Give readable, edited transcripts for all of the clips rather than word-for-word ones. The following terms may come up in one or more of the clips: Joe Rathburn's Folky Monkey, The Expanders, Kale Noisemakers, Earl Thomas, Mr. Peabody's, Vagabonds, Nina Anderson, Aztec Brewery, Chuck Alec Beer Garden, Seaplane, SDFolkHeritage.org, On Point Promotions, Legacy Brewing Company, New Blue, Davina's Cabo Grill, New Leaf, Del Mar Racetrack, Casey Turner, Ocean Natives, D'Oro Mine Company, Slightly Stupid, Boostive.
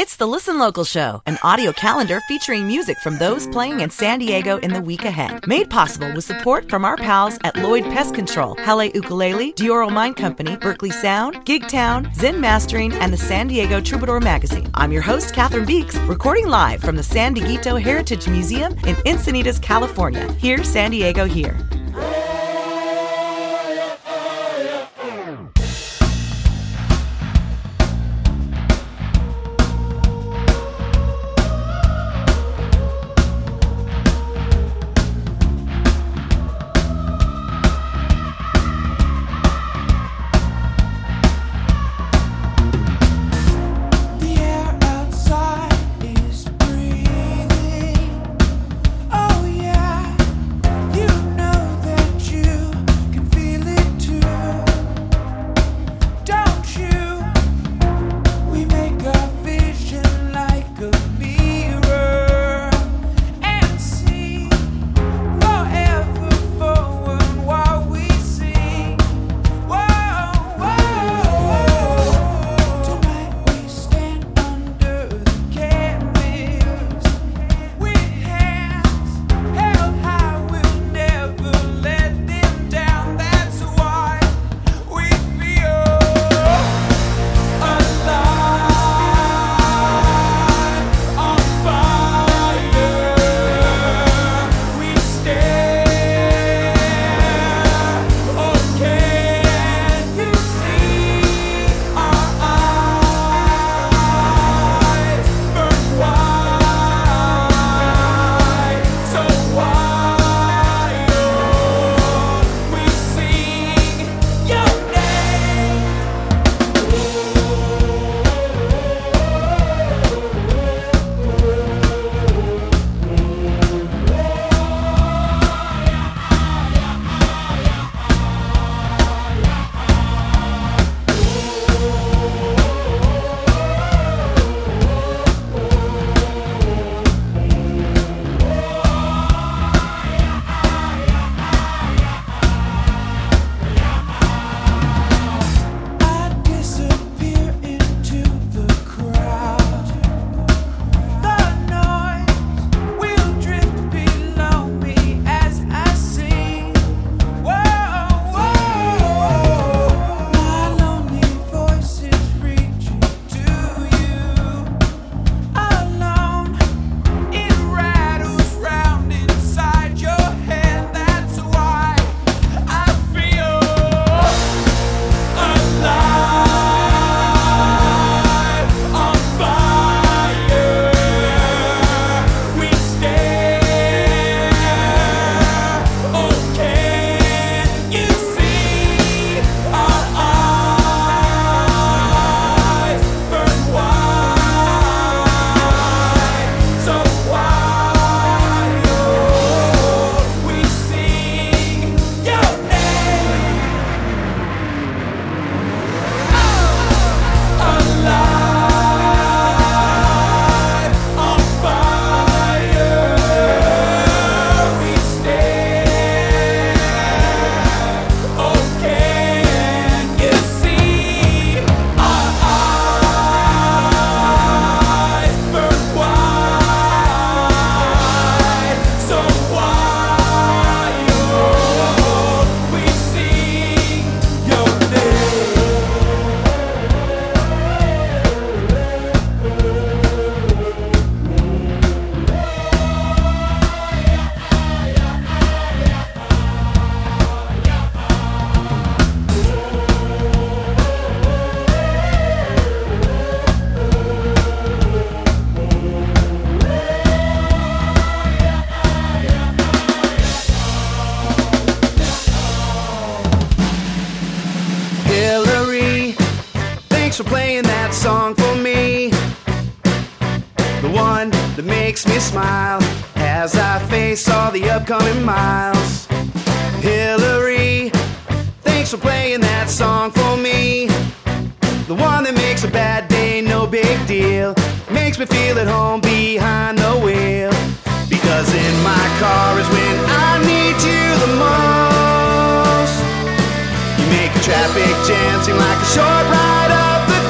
It's the Listen Local Show, an audio calendar featuring music from those playing in San Diego in the week ahead. Made possible with support from our pals at Lloyd Pest Control, Halle Ukulele, Dioral Mine Company, Berkeley Sound, Gig Town, Zen Mastering, and the San Diego Troubadour Magazine. I'm your host, Catherine Beeks, recording live from the San Dieguito Heritage Museum in Encinitas, California. Hear San Diego here. Traffic jam seemed like a short ride up the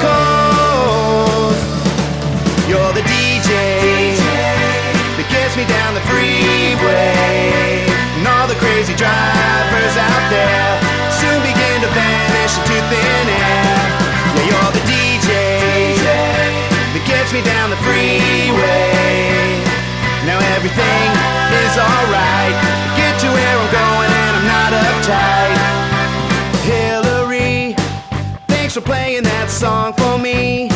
coast. You're the DJ that gets me down the freeway. And all the crazy drivers out there soon begin to vanish into thin air. Yeah, you're the DJ that gets me down the freeway. Now everything is alright. Get to where I'm going and I'm not uptight. Hillary, thanks for playing that song for me.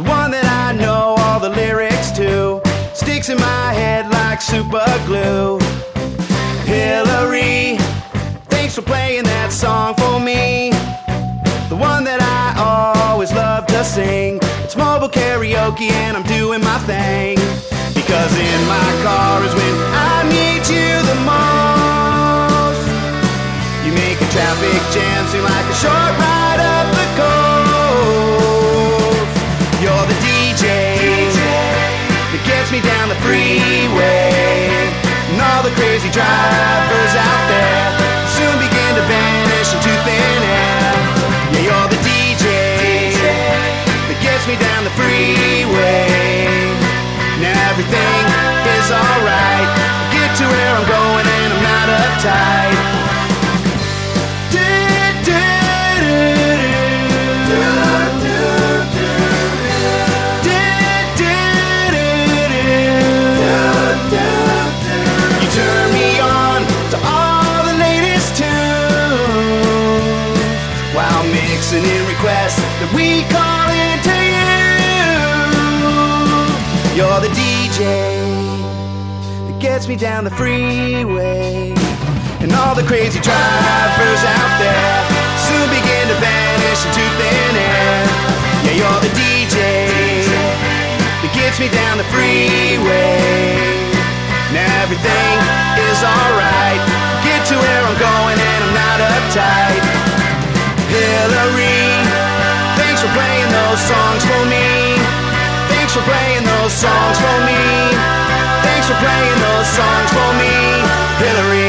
The one that I know all the lyrics to. Sticks in my head like super glue. Hillary, thanks for playing that song for me. The one that I always love to sing. It's mobile karaoke and I'm doing my thing. Because in my car is when I need you the most. You make a traffic jam seem like a short ride up the coast. You're the DJ that gets me down the freeway. And all the crazy drivers out there soon begin to vanish into thin air. Yeah, you're the DJ that gets me down the freeway. Now everything is alright. Get to where I'm going and I'm not uptight. And in requests that we call into you. You're the DJ that gets me down the freeway. And all the crazy drivers out there soon begin to vanish into thin air. Yeah, you're the DJ that gets me down the freeway. Now everything is alright. Get to where I'm going and I'm not uptight. Hillary, thanks for playing those songs for me. Thanks for playing those songs for me. Thanks for playing those songs for me, Hillary.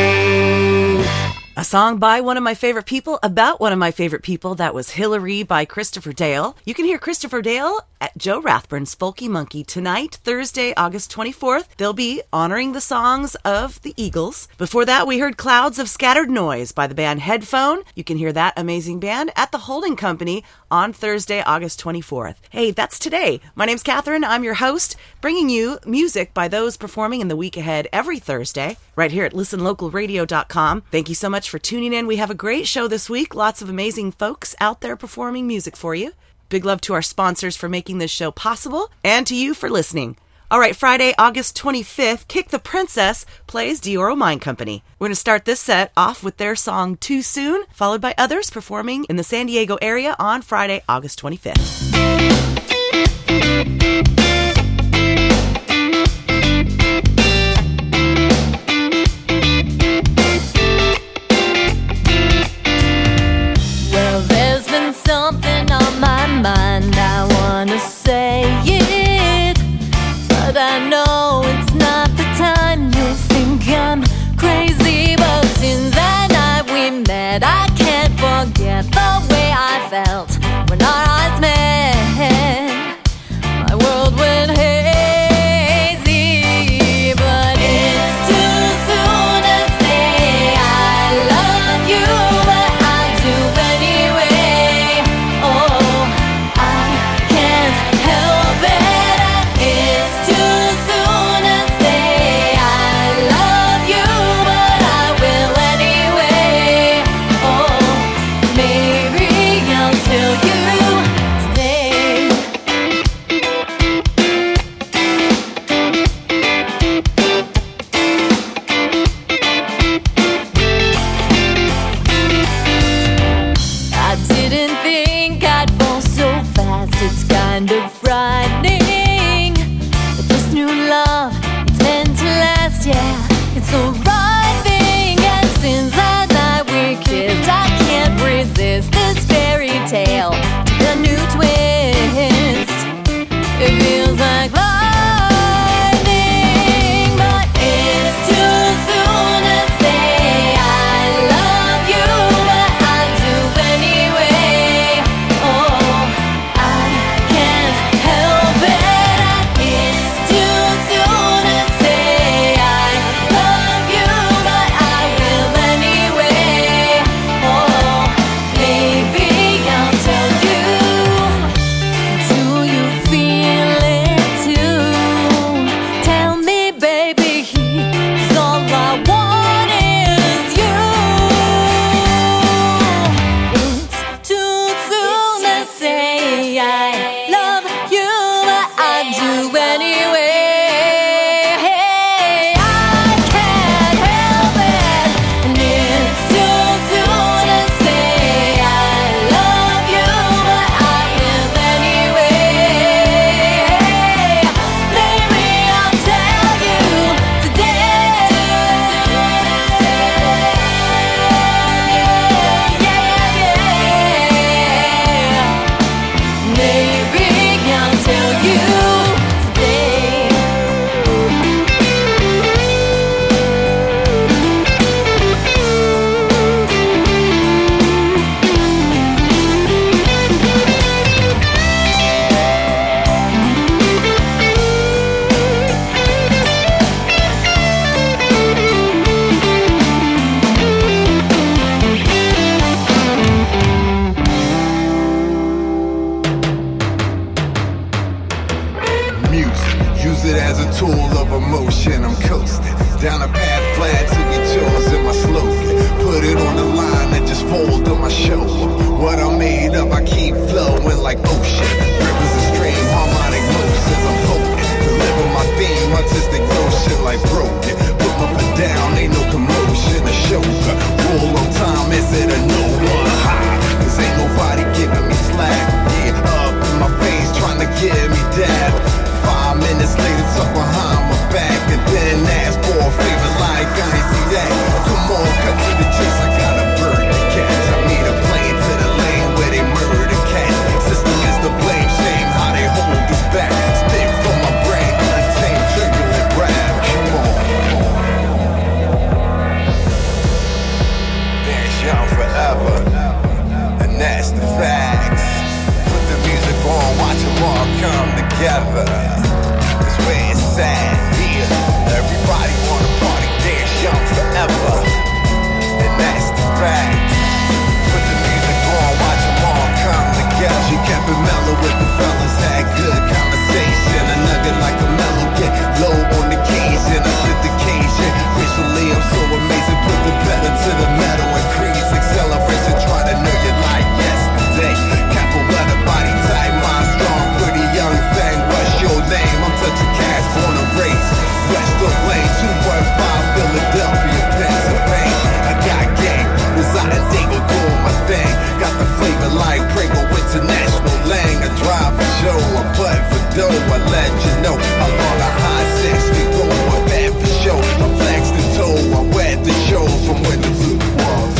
A song by one of my favorite people, about one of my favorite people. That was Hillary by Christopher Dale. You can hear Christopher Dale at Joe Rathburn's Folky Monkey tonight, Thursday, August 24th. They'll be honoring the songs of the Eagles. Before that, we heard Clouds of Scattered Noise by the band Headphone. You can hear that amazing band at the Holding Company on Thursday, August 24th. Hey, that's today. My name's Catherine. I'm your host, bringing you music by those performing in the week ahead every Thursday, right here at listenlocalradio.com. Thank you so much for tuning in. We have a great show this week. Lots of amazing folks out there performing music for you. Big love to our sponsors for making this show possible, and to you for listening. All right, Friday, August 25th, Kick the Princess plays D'Oro Mine Company. We're going to start this set off with their song Too Soon, followed by others performing in the San Diego area on Friday, August 25th. Mind, I wanna say it, but I know it's not the time. You think I'm crazy, but since that night we met, I can't forget the way I felt when our eyes met. My world went hazy, but it's too soon to say I love you, but I do anyway. Help it. use it as a tool of emotion. I'm coasting down a path glad to be yours in my slogan. Put it on the line and just fold on my shoulder. What I'm made of, I keep flowing like ocean. Rivers and stream, harmonic motions. I'm floating, deliver my theme, artistic notion like broken. Put my foot down, ain't no commotion. A shoulder, roll on time, is it a no one high? Cause ain't nobody giving me slack. Yeah, up in my face, trying to give me dab. 5 minutes later, tuck behind my back and then ask for a favor like I ain't see that. Come on, cut to the chase, I got a bird to catch. I need a plane to the lane where they murder cats. System is to blame, shame how they hold us back. Spit from my brain, untamed, turbulent rap. Come on. Dance young forever, and that's the facts. Put the music on, watch them all come together. Everybody wanna party, dance young forever, and that's the fact. Put the music on, watch them all come together. She kept it mellow with the fellas, had good conversation. A nugget like a mellow, get low on the keys in a syndication. Visually I'm so amazing, put the pedal to the metal, increase acceleration, try to know you like yesterday. Capital weather, body tight, mind strong, pretty young thing, what's your name? I'm such a cast on a race. West of Lane, 215, Philadelphia, Pennsylvania. I got gang, reside in Dingle, doing my thing. Got the flavor like Pringle, international lang. I drive for show, I butt for dough. I let you know how long I high sex can go. I'm bad for show, I flex the toe. I wet the show from window to the walls.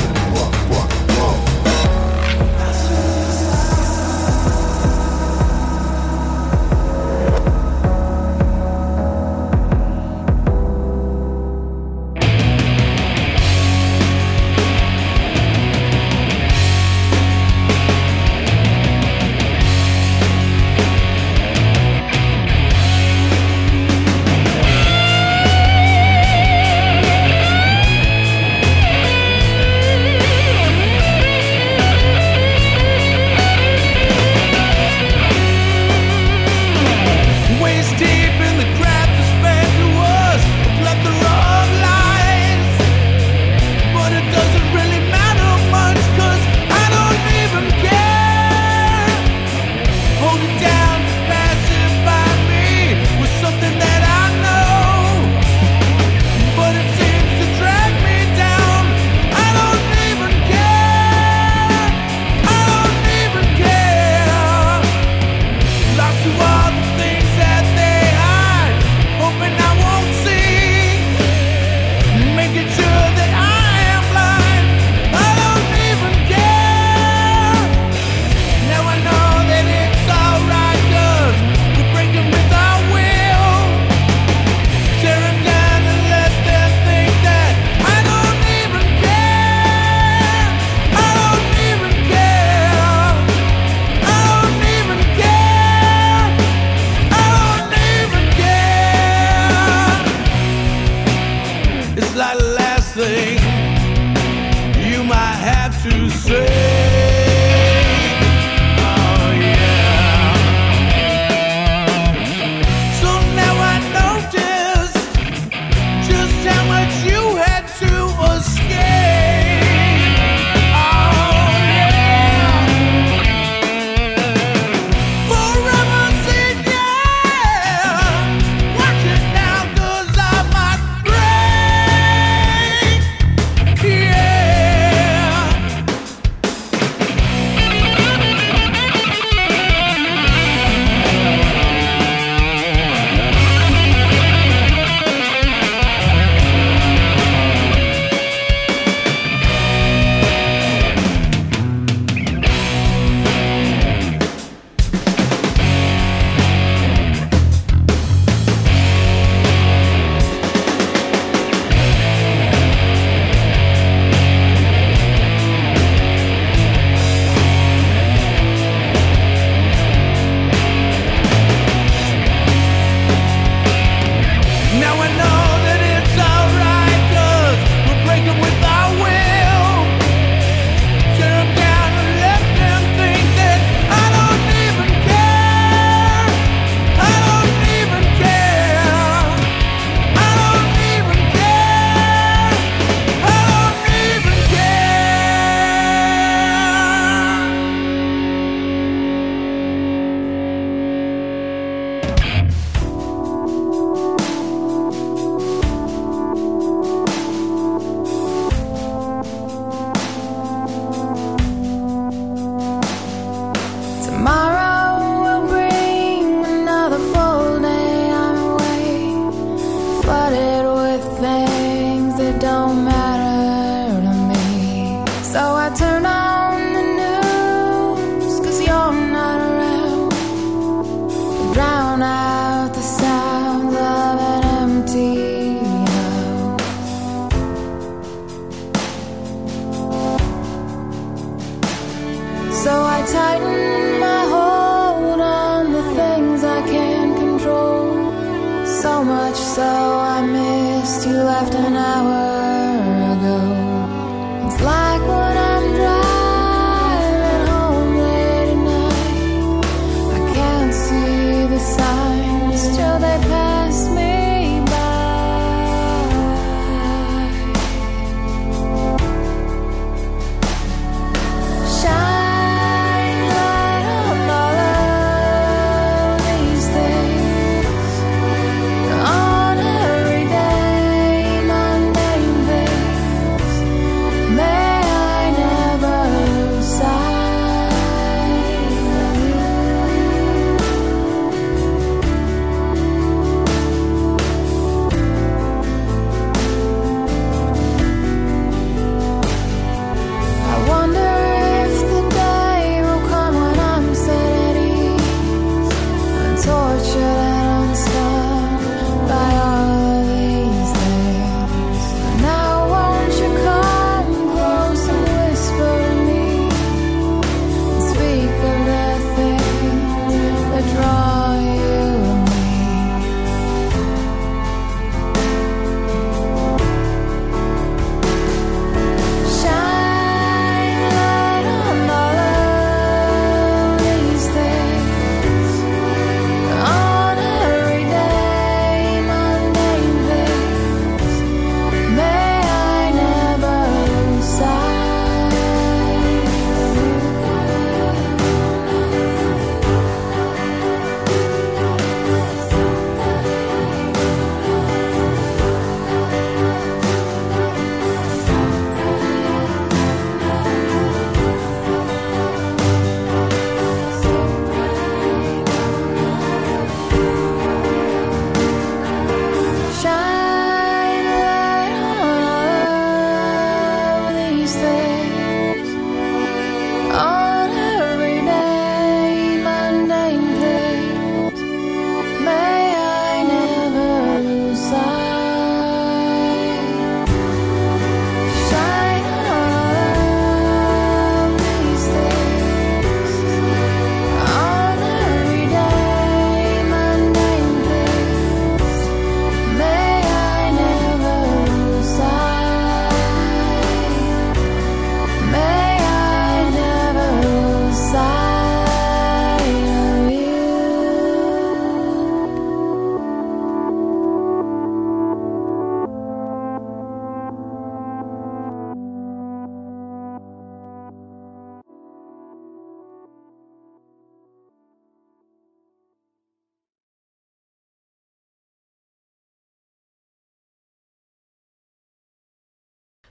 so much so I missed you left an hour ago. It's like when I'm driving home late at night, I can't see the signs till they pass me by.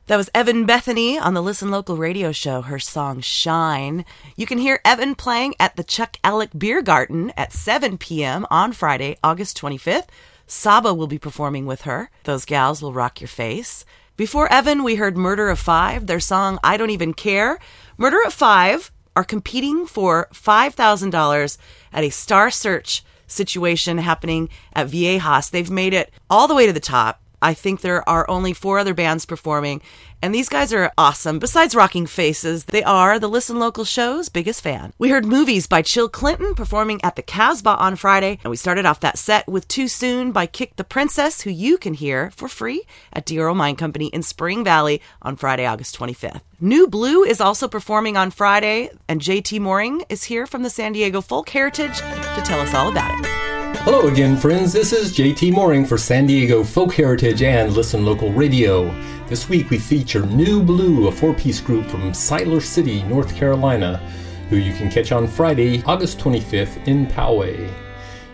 That was Evan Bethany on the Listen Local radio show, her song Shine. You can hear Evan playing at the Chuck Alec Beer Garden at 7 p.m. on Friday, August 25th. Saba will be performing with her. Those gals will rock your face. Before Evan, we heard Murder of Five, their song I Don't Even Care. Murder of Five are competing for $5,000 at a Star Search situation happening at Viejas. They've made it all the way to the top. I think there are only 4 other bands performing, and these guys are awesome. Besides rocking faces, they are the Listen Local show's biggest fan. We heard Movies by Chill Clinton performing at the Casbah on Friday, and we started off that set with Too Soon by Kick the Princess, who you can hear for free at D'Oro Mine Company in Spring Valley on Friday, August 25th. New Blue is also performing on Friday, and JT Moring is here from the San Diego Folk Heritage to tell us all about it. Hello again, friends. This is JT Moring for San Diego Folk Heritage and Listen Local Radio. This week we feature New Blue, a 4-piece group from Siler City, North Carolina, who you can catch on Friday, August 25th in Poway.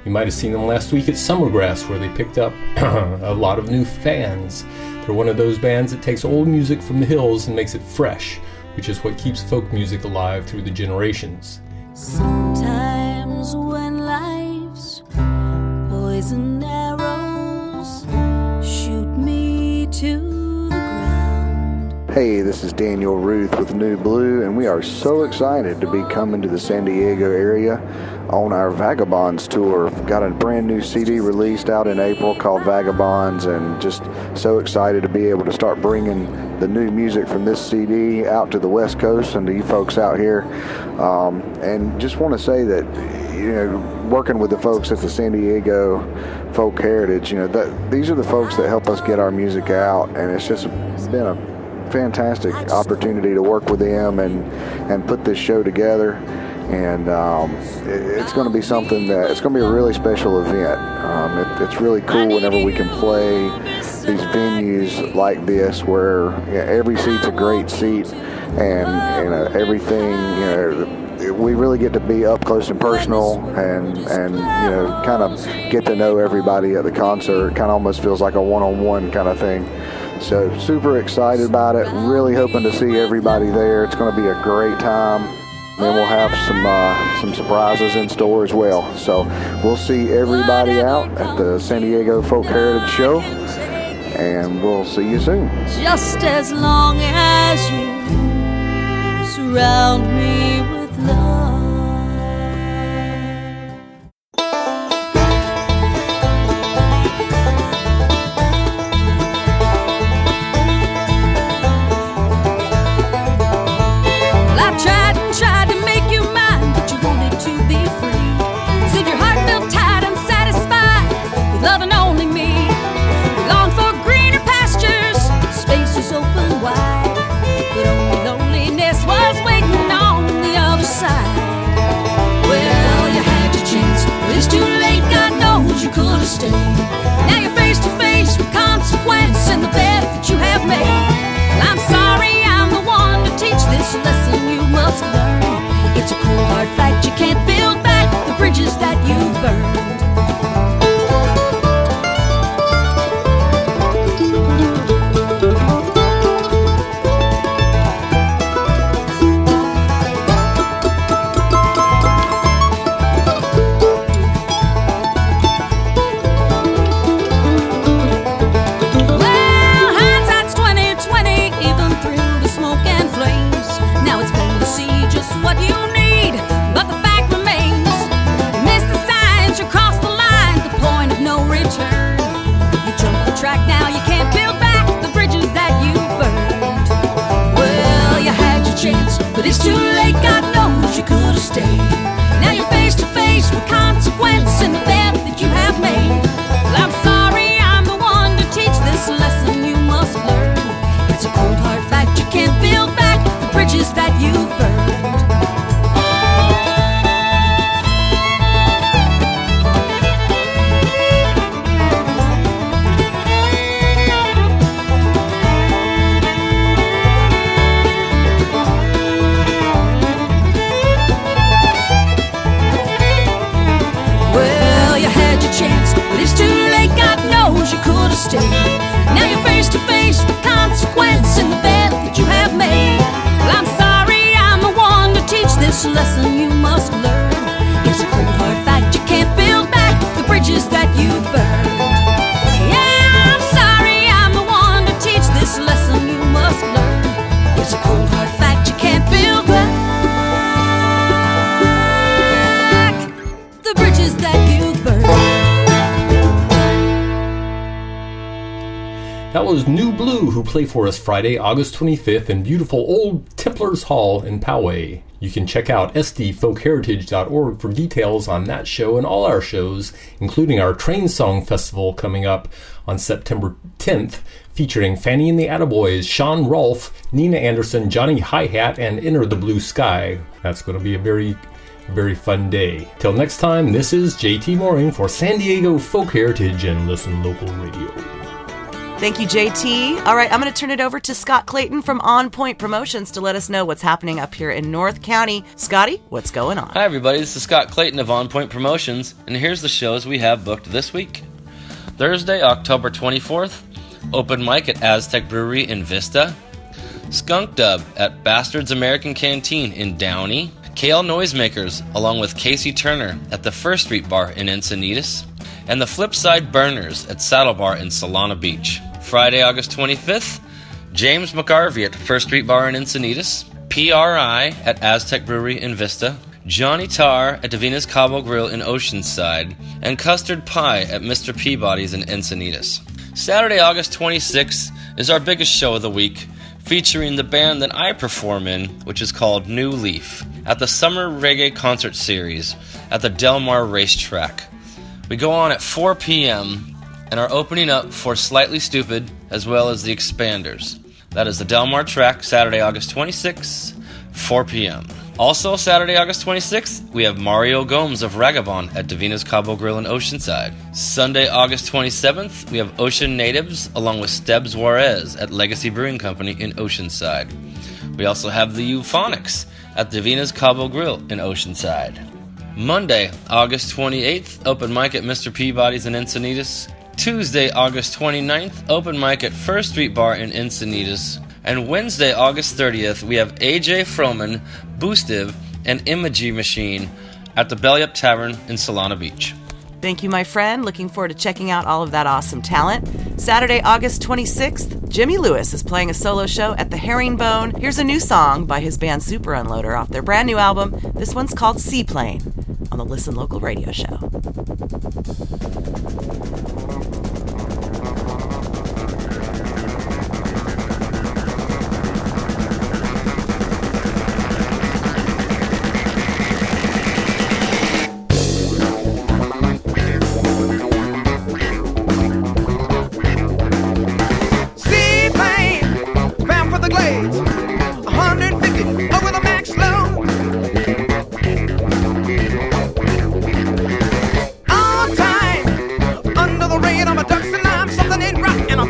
You might have seen them last week at Summergrass, where they picked up a lot of new fans. They're one of those bands that takes old music from the hills and makes it fresh, which is what keeps folk music alive through the generations. Sometimes when life's poison arrows shoot me to the ground. Hey, this is Daniel Ruth with New Blue, and we are so excited to be coming to the San Diego area on our Vagabonds tour. We've got a brand new CD released out in April called Vagabonds, and just so excited to be able to start bringing the new music from this CD out to the West Coast and to you folks out here. And just want to say that you know, working with the folks at the San Diego Folk Heritage, you know, these are the folks that help us get our music out, and it's just been a fantastic opportunity to work with them and put this show together. And it's going to be something that, it's going to be a really special event. It's really cool whenever we can play these venues like this, where, you know, every seat's a great seat, and you know, everything, you know, we really get to be up close and personal, and you know, kind of get to know everybody at the concert. Kind of almost feels like a one-on-one kind of thing. So super excited about it. Really hoping to see everybody there. It's going to be a great time. And then we'll have some surprises in store as well. So we'll see everybody out at the San Diego Folk Heritage Show, and we'll see you soon. Just as long as you surround me with love. Well, I tried. Tried to make you mine, but you wanted to be free. Said your heart felt tied and satisfied with loving only me. Long for greener pastures, spaces open wide, but only loneliness was waiting on the other side. Well, you had your chance, but it's too late. God knows you could have stayed. Now you're face to face with consequence and the bed that you have made. Well, I'm sorry, I'm the one to teach this lesson you must learn. It's a cold hard fact, you can't build back the bridges that you've burned. But it's too late, God knows you could have stayed. Now you're face to face with consequence and the bed that you have made. Well, I'm sorry, I'm the one to teach this lesson you must learn. It's a cold hard fact, you can't build back the bridges that you've burned. It's too late, God knows you could have stayed. Now you're face to face with consequence and the bed that you have made. Well, I'm sorry, I'm the one to teach this lesson you must learn. It's a cold hard fact, you can't build back the bridges that you've burned. Yeah, I'm sorry, I'm the one to teach this lesson you must learn. It's a cold hard fact, you can't build back the bridges that you've burned. That was New Blue, who play for us Friday, August 25th in beautiful Old Tipplers Hall in Poway. You can check out sdfolkheritage.org for details on that show and all our shows, including our Train Song Festival coming up on September 10th, featuring Fanny and the Attaboys, Sean Rolfe, Nina Anderson, Johnny Hi-Hat, and Enter the Blue Sky. That's going to be a very, very fun day. Till next time, this is JT Moring for San Diego Folk Heritage and Listen Local Radio. Thank you, JT. All right, I'm going to turn it over to Scott Clayton from On Point Promotions to let us know what's happening up here in North County. Scotty, what's going on? Hi, everybody. This is Scott Clayton of On Point Promotions, and here's the shows we have booked this week. Thursday, October 24th, open mic at Aztec Brewery in Vista. Skunk Dub at Bastards American Canteen in Downey. Kale Noisemakers, along with Casey Turner, at the First Street Bar in Encinitas. And the Flipside Burners at Saddle Bar in Solana Beach. Friday, August 25th, James McGarvey at First Street Bar in Encinitas, PRI at Aztec Brewery in Vista, Johnny Tarr at Davina's Cabo Grill in Oceanside, and Custard Pie at Mr. Peabody's in Encinitas. Saturday, August 26th is our biggest show of the week, featuring the band that I perform in, which is called New Leaf, at the Summer Reggae Concert Series at the Del Mar Racetrack. We go on at 4 p.m. and are opening up for Slightly Stupid as well as the Expanders. That is the Del Mar Track, Saturday, August 26th, 4 p.m. Also, Saturday, August 26th, we have Mario Gomes of Vagabonds at Davina's Cabo Grill in Oceanside. Sunday, August 27th, we have Ocean Natives along with Stebs Juarez at Legacy Brewing Company in Oceanside. We also have the Euphonics at Davina's Cabo Grill in Oceanside. Monday, August 28th, open mic at Mr. Peabody's in Encinitas. Tuesday, August 29th, open mic at First Street Bar in Encinitas. And Wednesday, August 30th, we have AJ Froman, Boostive, and Imagery Machine at the Belly Up Tavern in Solana Beach. Thank you, my friend. Looking forward to checking out all of that awesome talent. Saturday, August 26th, Jimmy Lewis is playing a solo show at the Herringbone. Here's a new song by his band Super Unloader off their brand new album. This one's called Seaplane on the Listen Local radio show.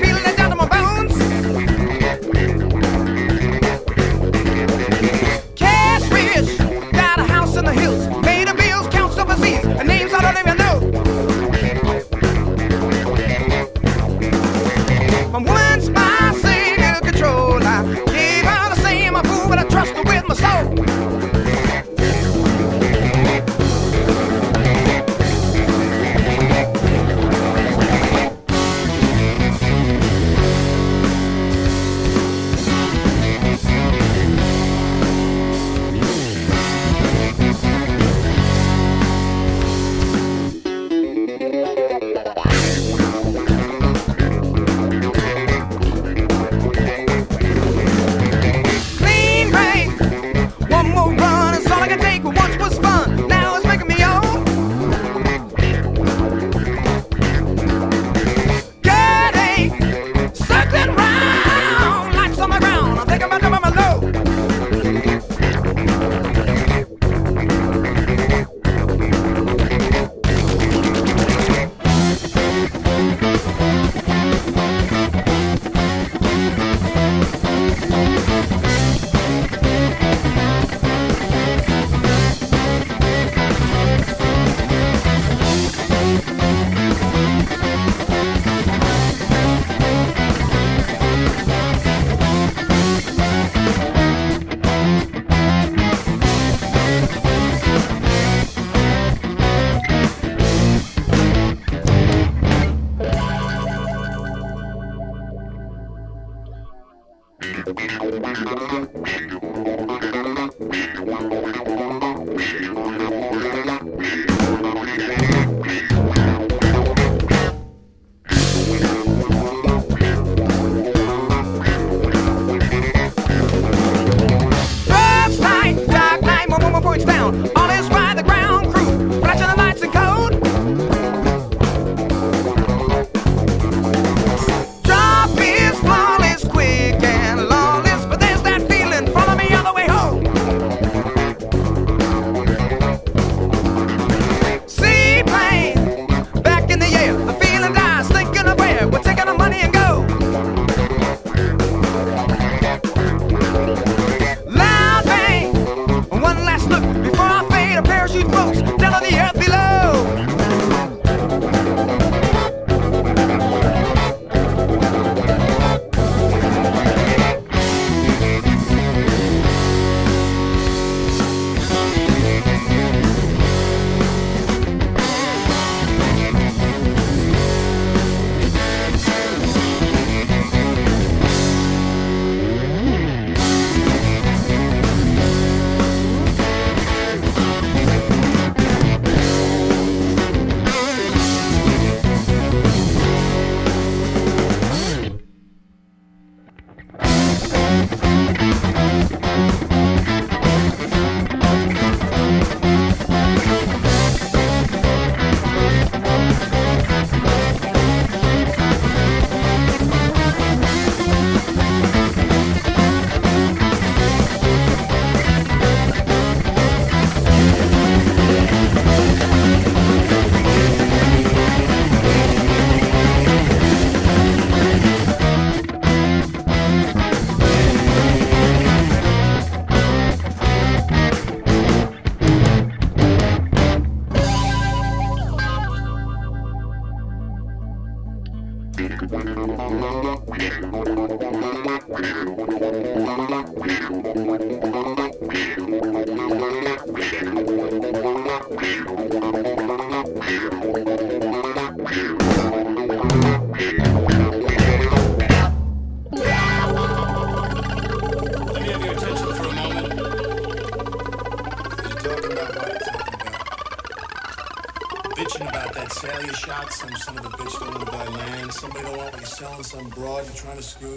Feeling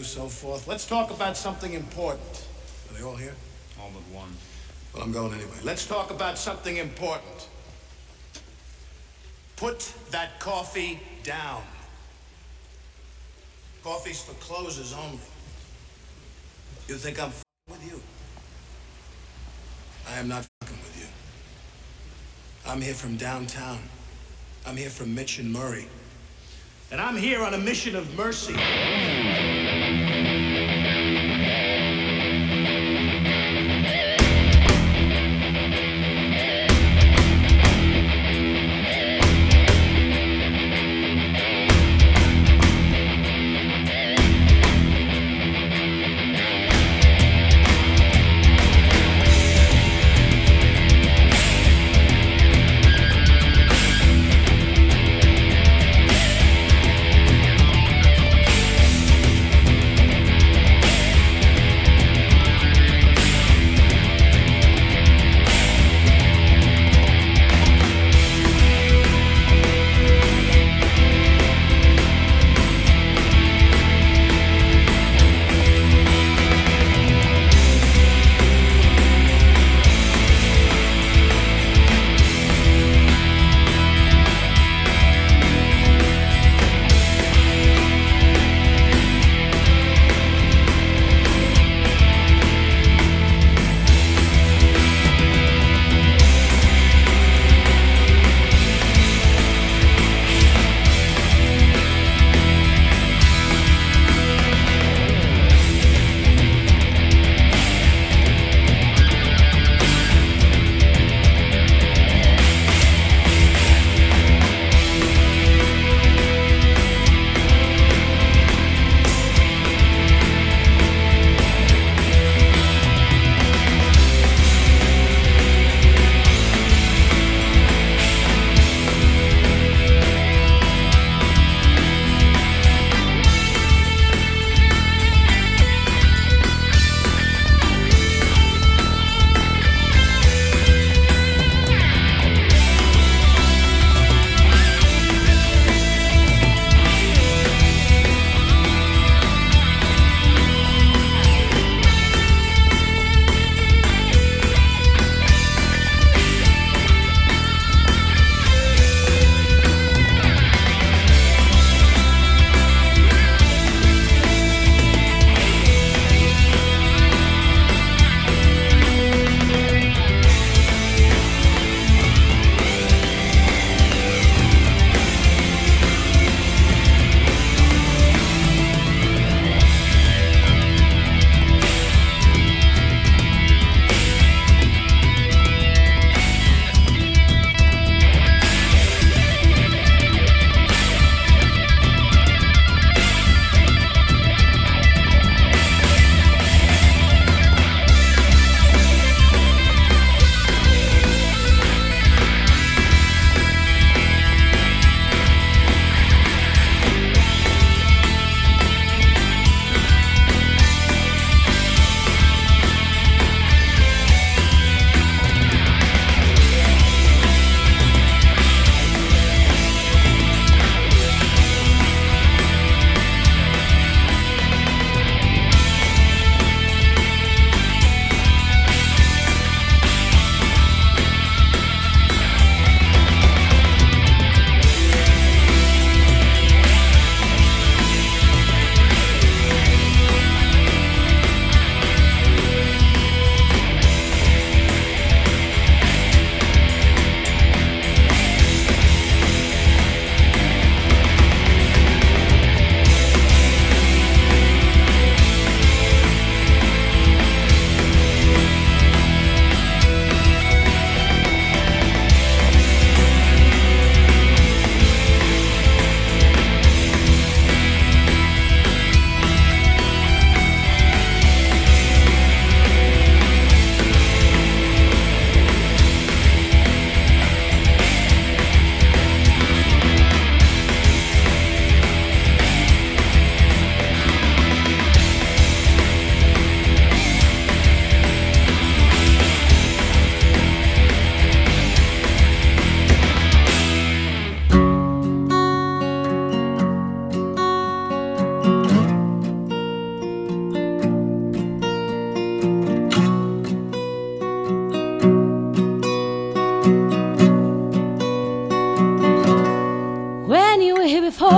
So forth. Let's talk about something important. Are they all here? All but one. Well, I'm going anyway. Let's talk about something important. Put that coffee down. Coffee's for closers only. You think I'm f***ing with you? I am not f***ing with you. I'm here from downtown. I'm here from Mitch and Murray. And I'm here on a mission of mercy.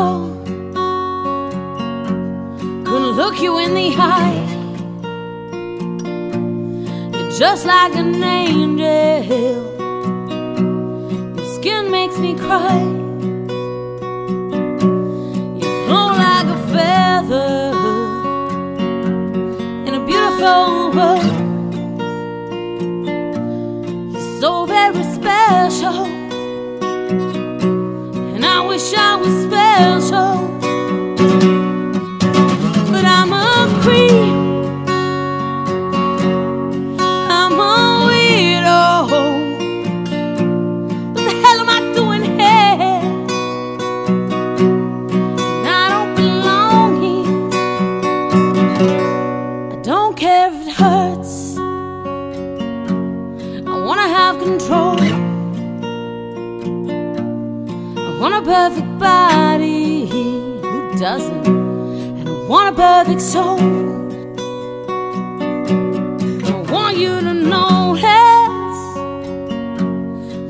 wall. Couldn't look you in the eye. You're just like an angel. Your skin makes me cry. You flow like a feather in a beautiful world. You're so very special. I wish I was special, but I'm a creep, I'm a weirdo. What the hell am I doing here? I don't belong here. I don't care if it hurts, I wanna have control. I want a perfect body, who doesn't? And I want a perfect soul. I want you to notice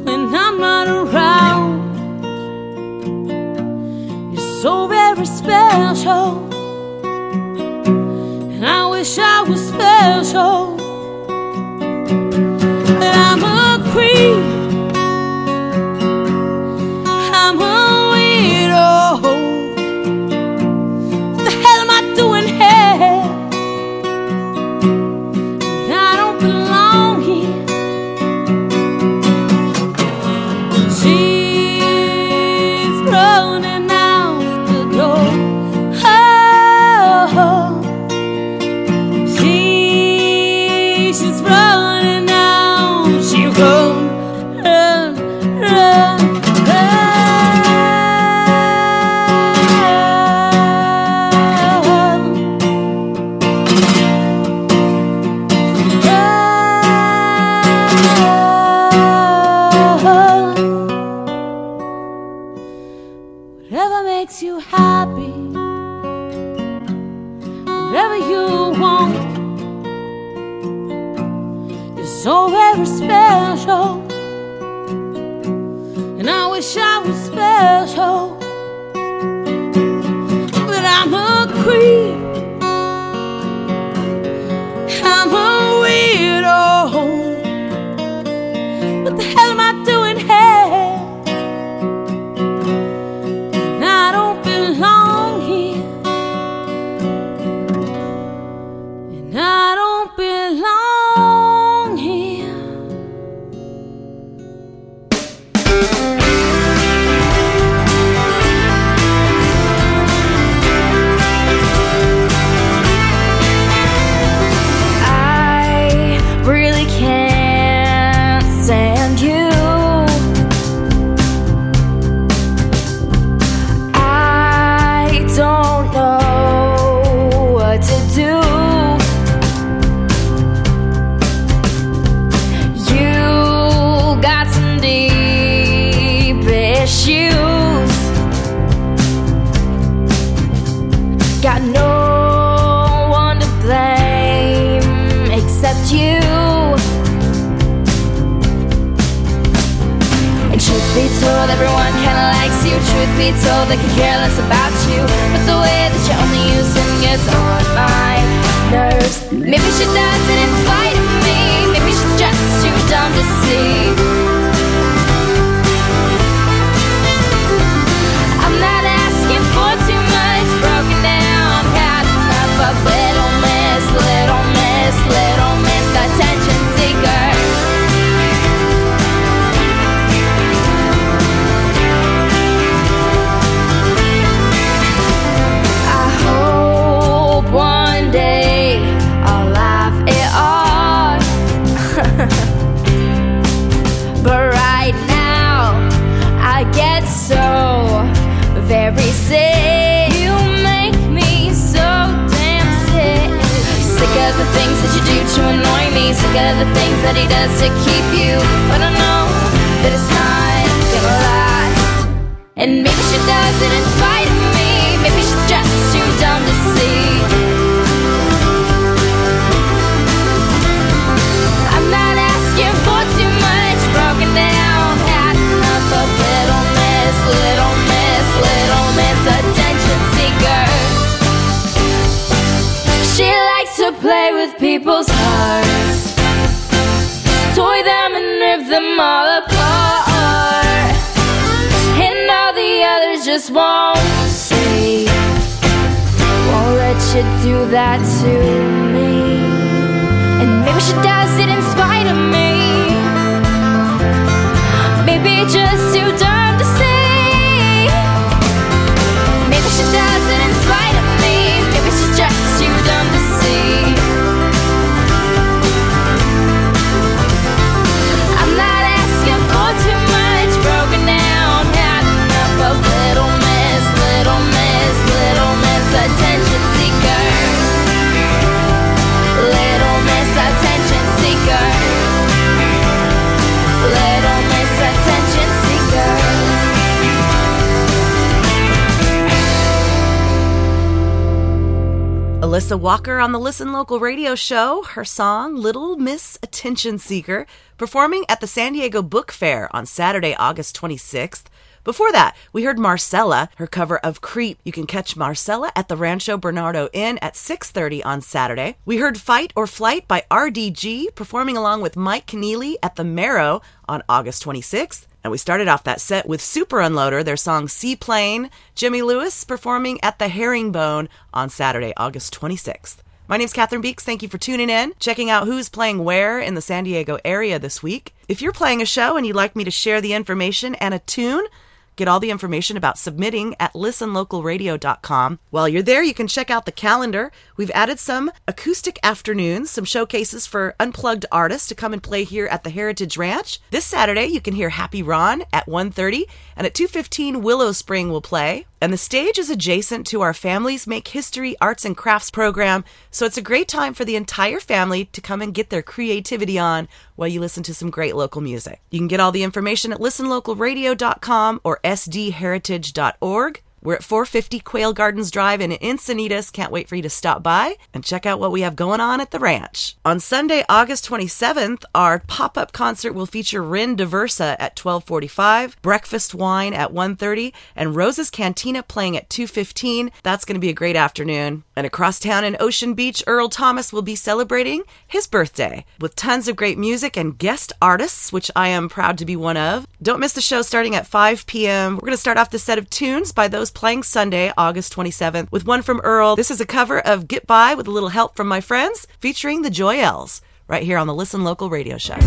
when I'm not around. You're so very special, and I wish I was special. But I'm a creep, I'm a weirdo. What the hell am I doing here? I don't belong here. She's running out the door. Oh, she's running out. She'll go. just won't see. Won't let you do that to me. And maybe she does it in spite of me. Maybe just too dumb to see. Maybe she does it in spite of me. Maybe she's just too dumb to see. I'm not asking for too much. Broken down, had enough of little miss, little miss, little miss attention seeker. Little miss attention seeker. Little miss attention seeker. Alyssa Walker on the Listen Local radio show, her song Little Miss Attention Seeker, performing at the San Diego Book Fair on Saturday, August 26th. Before that, we heard Marcella, her cover of Creep. You can catch Marcella at the Rancho Bernardo Inn at 6:30 on Saturday. We heard Fight or Flight by RDG, performing along with Mike Keneally at the Marrow on August 26th. And we started off that set with Super Unloader, their song Seaplane, Jimmy Lewis performing at the Herringbone on Saturday, August 26th. My name's Catherine Beeks. Thank you for tuning in, checking out who's playing where in the San Diego area this week. If you're playing a show and you'd like me to share the information and a tune, get all the information about submitting at listenlocalradio.com. While you're there, you can check out the calendar. We've added some acoustic afternoons, some showcases for unplugged artists to come and play here at the Heritage Ranch. This Saturday, you can hear Happy Ron at 1:30, and at 2:15, Willow Spring will play. And the stage is adjacent to our Families Make History Arts and Crafts program, so it's a great time for the entire family to come and get their creativity on while you listen to some great local music. You can get all the information at listenlocalradio.com or sdheritage.org. We're at 450 Quail Gardens Drive in Encinitas. Can't wait for you to stop by and check out what we have going on at the ranch. On Sunday, August 27th, our pop-up concert will feature Rin Diversa at 12:45, Breakfast Wine at 1:30, and Rose's Cantina playing at 2:15. That's going to be a great afternoon. And across town in Ocean Beach, Earl Thomas will be celebrating his birthday with tons of great music and guest artists, which I am proud to be one of. Don't miss the show starting at 5 p.m. We're going to start off the set of tunes by those playing Sunday, August 27th, with one from Earl. This is a cover of Get By with a Little Help from My Friends, featuring the Joyelles, right here on the Listen Local radio show.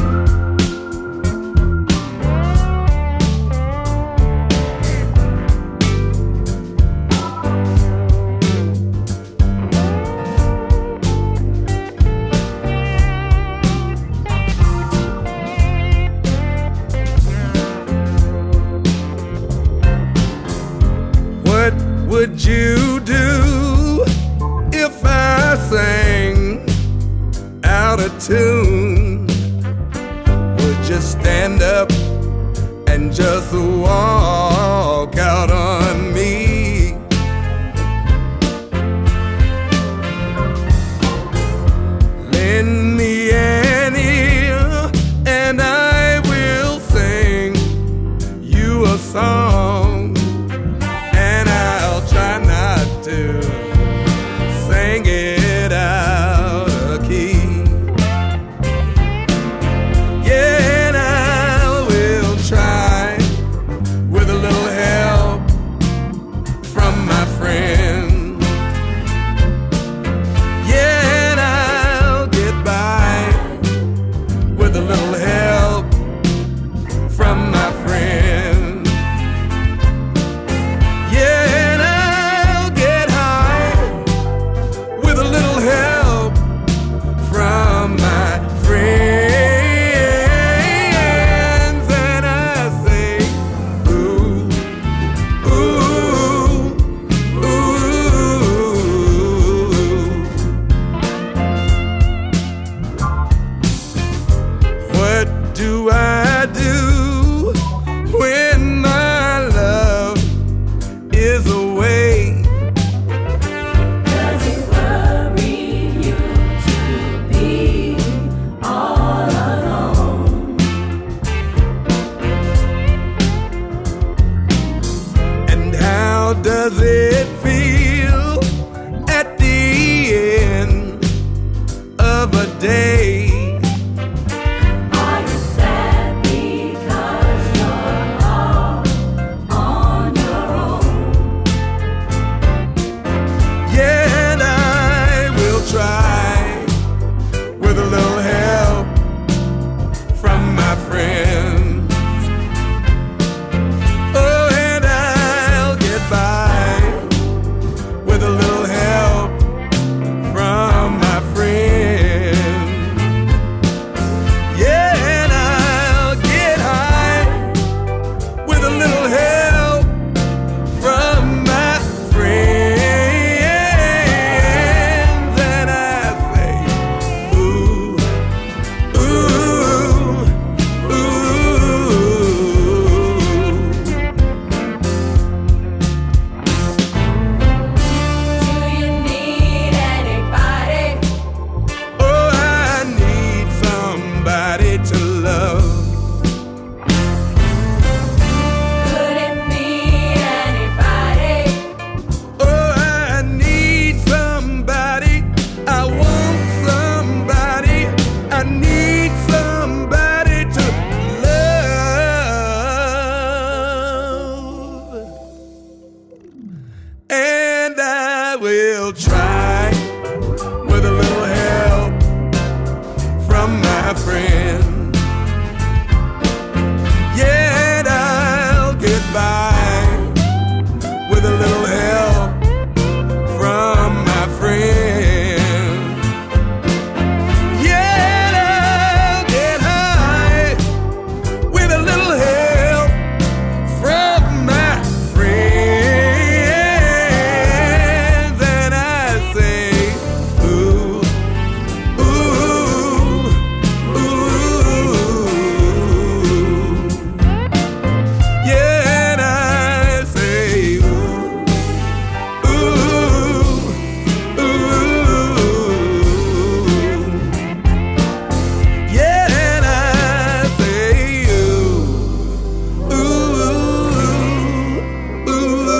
Would you do if I sang out of tune? Would you stand up and just walk out on me? Lend me an ear and I will sing you a song. Ooh, will try with a little help from my friend. Yet I'll get by with a little help from my friend. Yet I'll get high with a little help from my friend. And I say, ooh, ooh, ooh. Yeah, and I say, ooh, ooh, ooh. Yeah, and I say, ooh, ooh, ooh, ooh.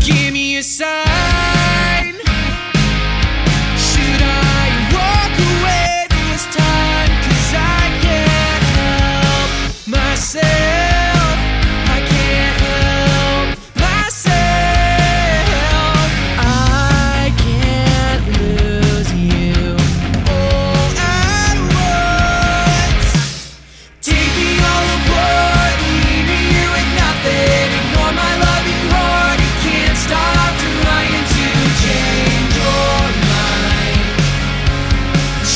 Give me a sign. Should I walk away this time? 'Cause I can't help myself. I can't help myself. I can't lose you all at once. Take me all aboard, leave me here with nothing. Ignore my loving heart, it can't stop trying to change your mind.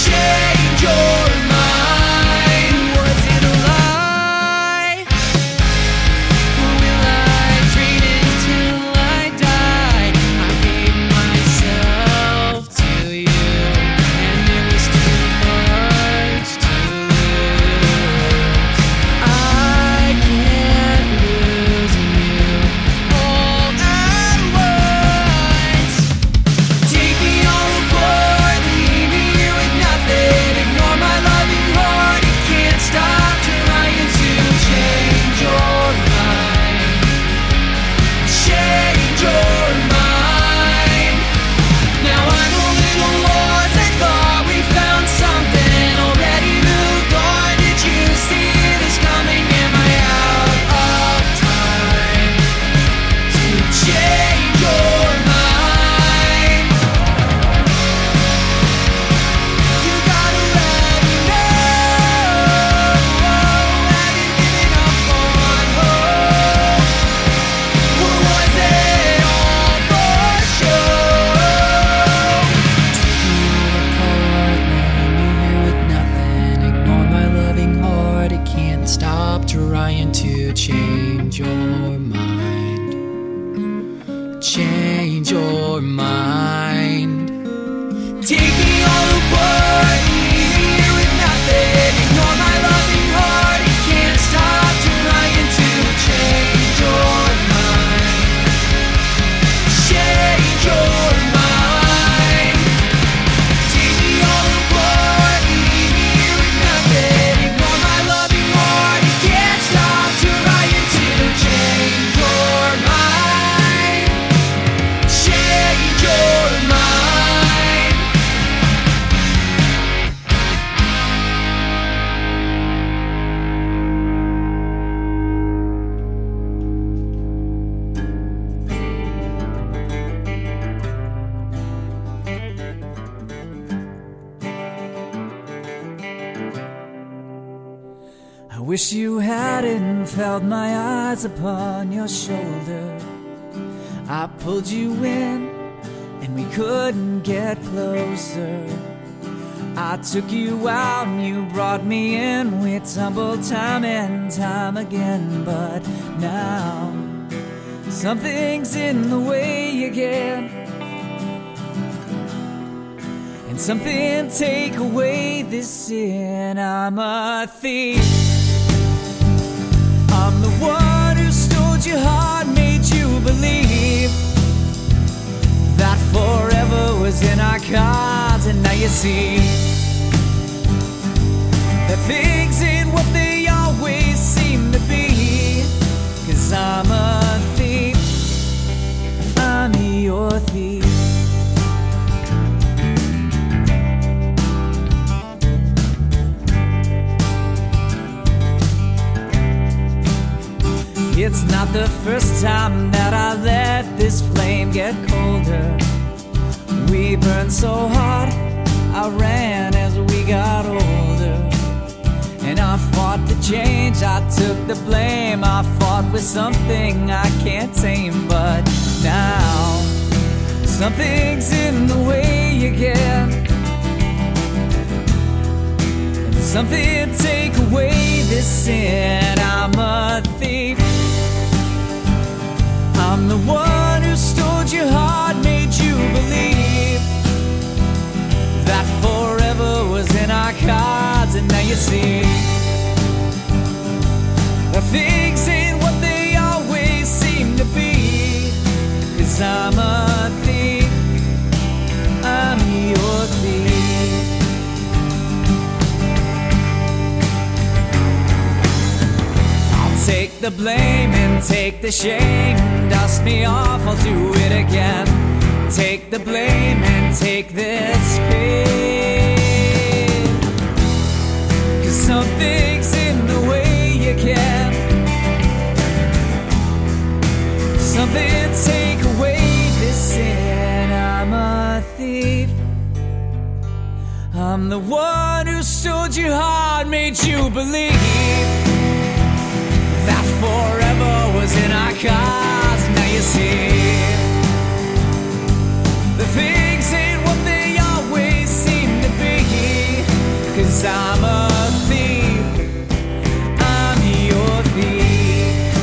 Change your mind. Was it a lie? Or will I dream it till I die? I gave myself to you, and it was too much to lose. I can't lose you all at once. Take me all aboard, leave me here with nothing. Ignore my loving heart, it can't stop trying to change your mind. Change your mind. Now I'm a little lost, I thought we found something. Already moved on, did you see this coming? Am I out of time to change your mind? You gotta let me know. Have you given up on hope? Or was it all for show? Ignore my loving heart, it can't stop trying to change your mind. Change your mind. Take me all aboard, leave me here with nothing. Ignore my loving heart, it can't stop trying to change your mind. Change your mind. Take me all aboard, leave me here with nothing. Ignore my loving heart, it can't stop trying to change your mind. Change your mind. I wish you hadn't felt my eyes upon your shoulder. I pulled you in and we couldn't get closer. I took you out and you brought me in. We tumbled time and time again, but now something's in the way again. And something take away this sin. I'm a thief. I'm the one who stole your heart, made you believe that forever was in our cards, and now you see that things ain't what they always seem to be. 'Cause I'm a thief. I'm your thief. It's not the first time that I let this flame get colder. We burned so hard, I ran as we got older. And I fought to change, I took the blame. I fought with something I can't tame. But now, something's in the way again. Something to take away this sin. I'm a thief. I'm the one who stole your heart, made you believe that forever was in our cards, and now you see that things ain't what they always seem to be. 'Cause I'm a thief, I'm your thief. Take the blame and take the shame, dust me off, I'll do it again. Take the blame and take this pain. 'Cause something's in the way again. Something take away this sin. I'm a thief. I'm the one who stole your heart, made you believe that forever was in our cards. Now you see the things ain't what they always seem to be. 'Cause I'm a thief, I'm your thief,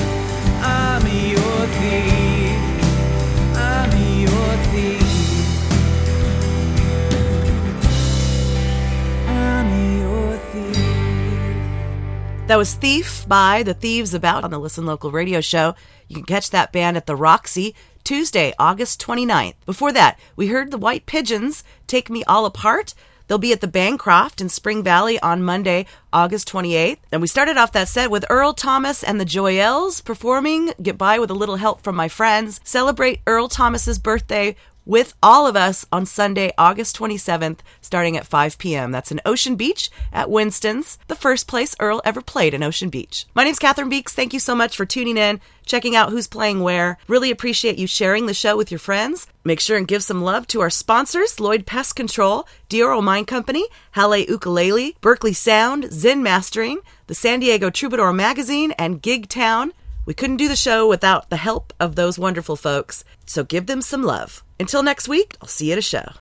I'm your thief, I'm your thief, I'm your thief. That was Thief by The Thieves About on the Listen Local radio show. You can catch that band at the Roxy Tuesday, August 29th. Before that, we heard the White Pigeons, Take Me All Apart. They'll be at the Bancroft in Spring Valley on Monday, August 28th. And we started off that set with Earl Thomas and the Joyelles performing Get By With a Little Help From My Friends. Celebrate Earl Thomas's birthday with all of us on Sunday, August 27th, starting at 5 p.m. That's in Ocean Beach at Winston's, the first place Earl ever played in Ocean Beach. My name's Catherine Beeks. Thank you so much for tuning in, checking out who's playing where. Really appreciate you sharing the show with your friends. Make sure and give some love to our sponsors, Lloyd Pest Control, D'Oro Mine Company, Halle Ukulele, Berkeley Sound, Zen Mastering, the San Diego Troubadour Magazine, and Gig Town. We couldn't do the show without the help of those wonderful folks, so give them some love. Until next week, I'll see you at a show.